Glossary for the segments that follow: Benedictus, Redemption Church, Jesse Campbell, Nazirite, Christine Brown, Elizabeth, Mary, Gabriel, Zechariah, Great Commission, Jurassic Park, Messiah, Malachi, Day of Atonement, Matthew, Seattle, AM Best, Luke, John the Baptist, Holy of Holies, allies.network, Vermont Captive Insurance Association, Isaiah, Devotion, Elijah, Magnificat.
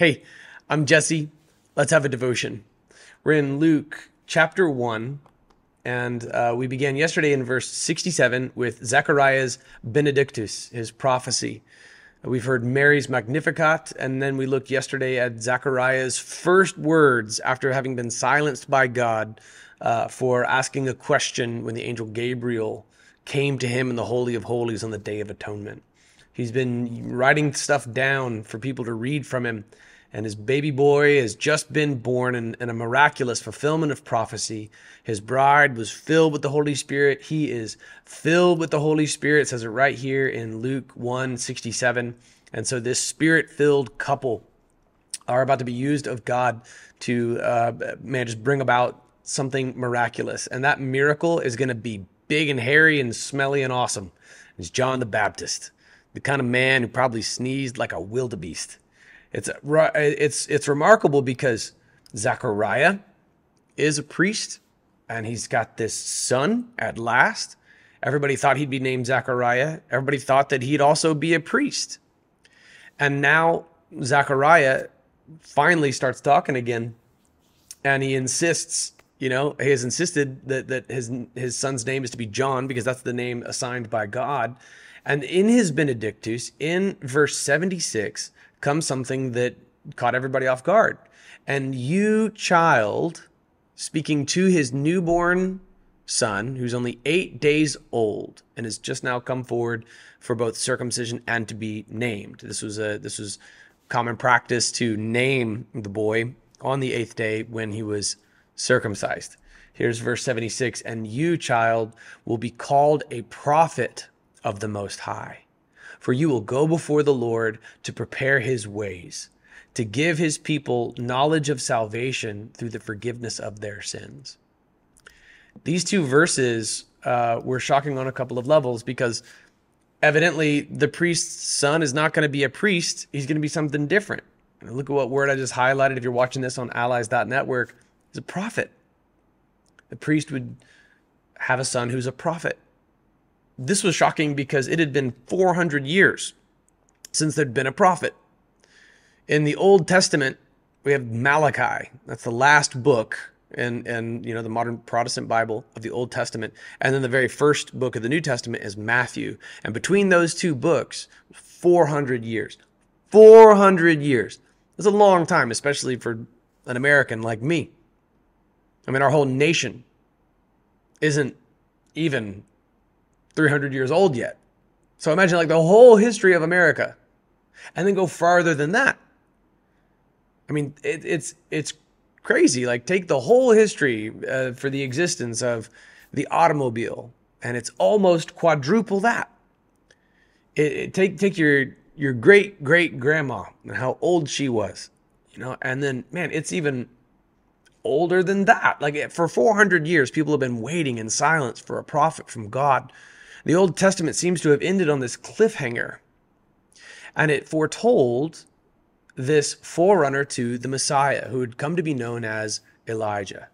Hey, I'm Jesse. Let's have a devotion. We're in Luke chapter 1, and we began yesterday in verse 67 with Zechariah's Benedictus, his prophecy. We've heard Mary's Magnificat, and then we looked yesterday at Zechariah's first words after having been silenced by God for asking a question when the angel Gabriel came to him in the Holy of Holies on the Day of Atonement. He's been writing stuff down for people to read from him, and his baby boy has just been born in a miraculous fulfillment of prophecy. His bride was filled with the Holy Spirit. He is filled with the Holy Spirit, says it right here in Luke 1:67. And so this Spirit-filled couple are about to be used of God to just bring about something miraculous. And that miracle is going to be big and hairy and smelly and awesome. It's John the Baptist, the kind of man who probably sneezed like a wildebeest. It's remarkable because Zechariah is a priest, and he's got this son at last. Everybody thought he'd be named Zechariah. Everybody thought that he'd also be a priest. And now Zechariah finally starts talking again, and he insists, he has insisted that his son's name is to be John because that's the name assigned by God. And in his Benedictus, in verse 76, comes something that caught everybody off guard. And you, child, speaking to his newborn son, who's only 8 days old and has just now come forward for both circumcision and to be named. This was common practice to name the boy on the eighth day when he was circumcised. Here's verse 76. And you, child, will be called a prophet of the Most High. For you will go before the Lord to prepare his ways, to give his people knowledge of salvation through the forgiveness of their sins. These two verses were shocking on a couple of levels because evidently the priest's son is not going to be a priest. He's going to be something different. And look at what word I just highlighted. If you're watching this on allies.network, he's a prophet. The priest would have a son who's a prophet. This was shocking because it had been 400 years since there'd been a prophet. In the Old Testament, we have Malachi. That's the last book in the modern Protestant Bible of the Old Testament. And then the very first book of the New Testament is Matthew. And between those two books, 400 years. 400 years. That's a long time, especially for an American like me. I mean, our whole nation isn't even 300 years old yet. So imagine like the whole history of America, and then go farther than that. I mean, it's crazy. Like take the whole history for the existence of the automobile, and it's almost quadruple that. Take your great-great-grandma and how old she was, and then, man, it's even older than that. Like for 400 years, people have been waiting in silence for a prophet from God. The Old Testament seems to have ended on this cliffhanger, and it foretold this forerunner to the Messiah, who would come to be known as Elijah.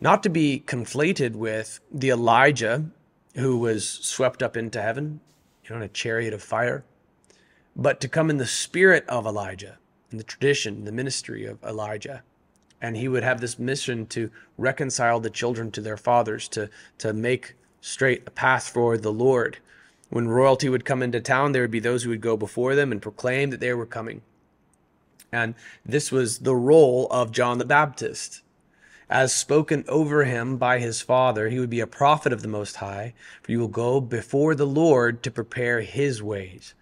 Not to be conflated with the Elijah who was swept up into heaven, in a chariot of fire, but to come in the spirit of Elijah, in the tradition, the ministry of Elijah. And he would have this mission to reconcile the children to their fathers, to make straight a path for the Lord. When royalty would come into town, there would be those who would go before them and proclaim that they were coming. And this was the role of John the Baptist. As spoken over him by his father, he would be a prophet of the Most High, for you will go before the Lord to prepare his ways,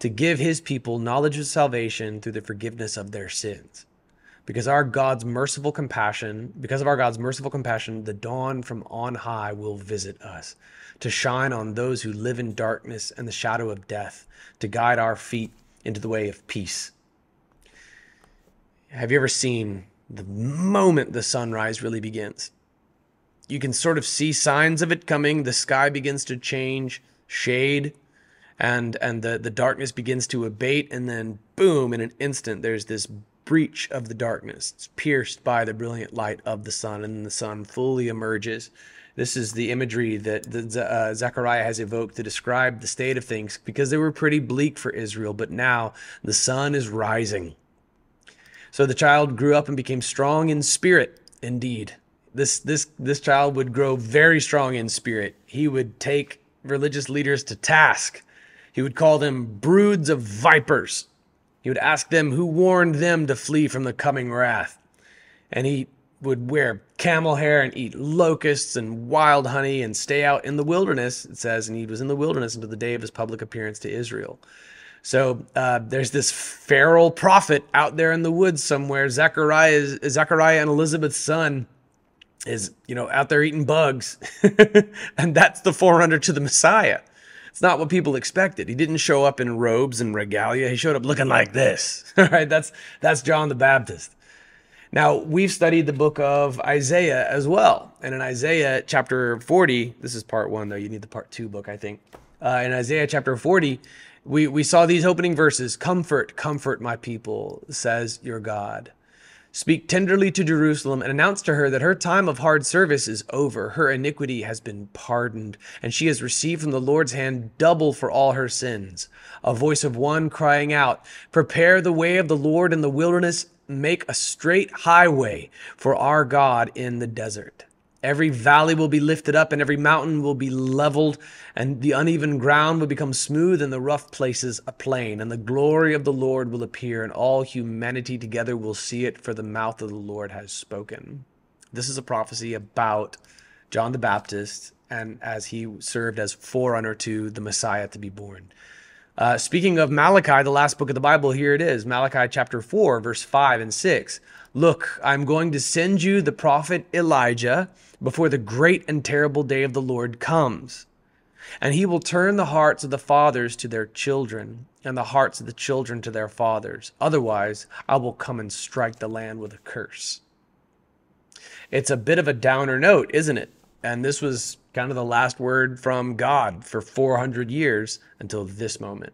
to give his people knowledge of salvation through the forgiveness of their sins. Because of our God's merciful compassion, the dawn from on high will visit us, to shine on those who live in darkness and the shadow of death, to guide our feet into the way of peace. Have you ever seen the moment the sunrise really begins? You can sort of see signs of it coming. The sky begins to change shade, and the darkness begins to abate, and then boom, in an instant, there's this breach of the darkness. It's pierced by the brilliant light of the sun, and the sun fully emerges. This is the imagery that Zechariah has evoked to describe the state of things, because they were pretty bleak for Israel, but now the sun is rising. So the child grew up and became strong in spirit. Indeed, this child would grow very strong in spirit. He would take religious leaders to task. He would call them broods of vipers. He would ask them who warned them to flee from the coming wrath. And he would wear camel hair and eat locusts and wild honey and stay out in the wilderness, it says. And he was in the wilderness until the day of his public appearance to Israel. So there's this feral prophet out there in the woods somewhere. Zechariah and Elizabeth's son is, out there eating bugs. And that's the forerunner to the Messiah. It's not what people expected. He didn't show up in robes and regalia. He showed up looking like this. All right, that's John the Baptist. Now, we've studied the book of Isaiah as well. And in Isaiah chapter 40, this is part one, though. You need the part two book, I think. In Isaiah chapter 40, we saw these opening verses. Comfort, comfort my people, says your God. Speak tenderly to Jerusalem and announce to her that her time of hard service is over. Her iniquity has been pardoned, and she has received from the Lord's hand double for all her sins. A voice of one crying out, prepare the way of the Lord in the wilderness, make a straight highway for our God in the desert. Every valley will be lifted up and every mountain will be leveled, and the uneven ground will become smooth and the rough places a plain. And the glory of the Lord will appear, and all humanity together will see it, for the mouth of the Lord has spoken. This is a prophecy about John the Baptist, and as he served as forerunner to the Messiah to be born. Speaking of Malachi, the last book of the Bible, here it is, Malachi chapter 4, verse 5 and 6. Look, I'm going to send you the prophet Elijah before the great and terrible day of the Lord comes. And he will turn the hearts of the fathers to their children and the hearts of the children to their fathers. Otherwise, I will come and strike the land with a curse. It's a bit of a downer note, isn't it? And this was kind of the last word from God for 400 years until this moment.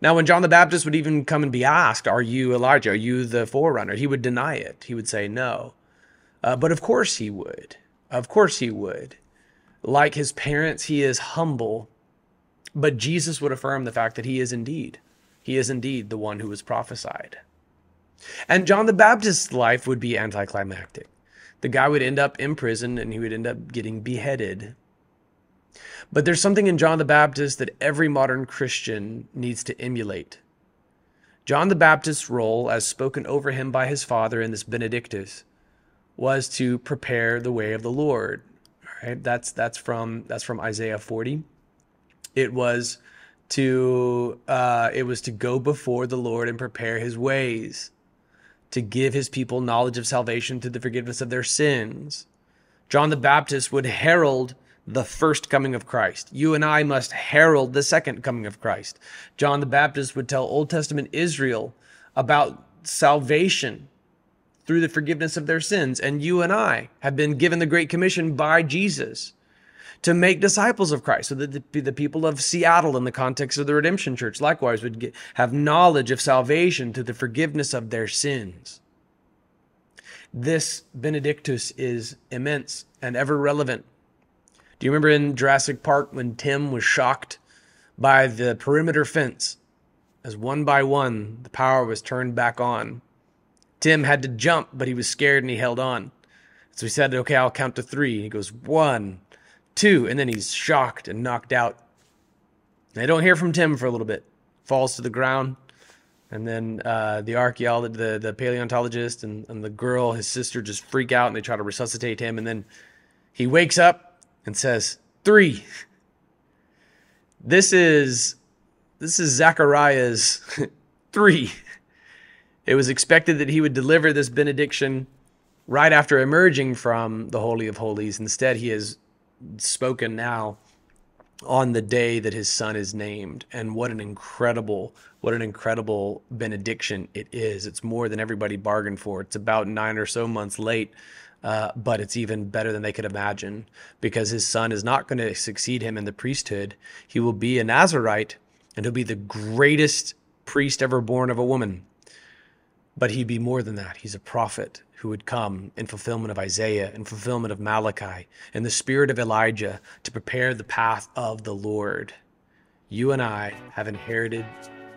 Now, when John the Baptist would even come and be asked, are you Elijah? Are you the forerunner? He would deny it. He would say no. But of course he would. Of course he would. Like his parents, he is humble. But Jesus would affirm the fact that he is indeed the one who was prophesied. And John the Baptist's life would be anticlimactic. The guy would end up in prison and he would end up getting beheaded. But there's something in John the Baptist that every modern Christian needs to emulate. John the Baptist's role, as spoken over him by his father in this Benedictus, was to prepare the way of the Lord. All right, that's from Isaiah 40. It was to go before the Lord and prepare his ways, to give his people knowledge of salvation through the forgiveness of their sins. John the Baptist would herald the first coming of Christ. You and I must herald the second coming of Christ. John the Baptist would tell Old Testament Israel about salvation through the forgiveness of their sins. And you and I have been given the Great Commission by Jesus to make disciples of Christ, so that the people of Seattle, in the context of the Redemption Church, likewise would have knowledge of salvation to the forgiveness of their sins. This Benedictus is immense and ever relevant. Do you remember in Jurassic Park when Tim was shocked by the perimeter fence? As one by one, the power was turned back on. Tim had to jump, but he was scared and he held on. So he said, okay, I'll count to three. He goes, 1, 2, and then he's shocked and knocked out. They don't hear from Tim for a little bit. Falls to the ground, and then the archaeologist, the paleontologist, and the girl, his sister, just freak out, and they try to resuscitate him, and then he wakes up and says, 3. This is Zechariah's 3. It was expected that he would deliver this benediction right after emerging from the Holy of Holies. Instead, he is spoken now on the day that his son is named. And what an incredible benediction it is. It's more than everybody bargained for. It's about 9 or so months late, but it's even better than they could imagine, because his son is not going to succeed him in the priesthood. He will be a Nazirite, and he'll be the greatest priest ever born of a woman. But he'd be more than that. He's a prophet who would come in fulfillment of Isaiah, in fulfillment of Malachi, in the spirit of Elijah, to prepare the path of the Lord. You and I have inherited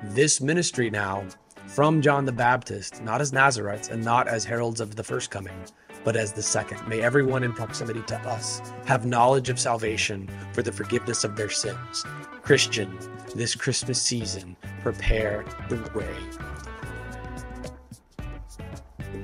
this ministry now from John the Baptist, not as Nazirites and not as heralds of the first coming, but as the second. May everyone in proximity to us have knowledge of salvation for the forgiveness of their sins. Christian, this Christmas season, prepare the way.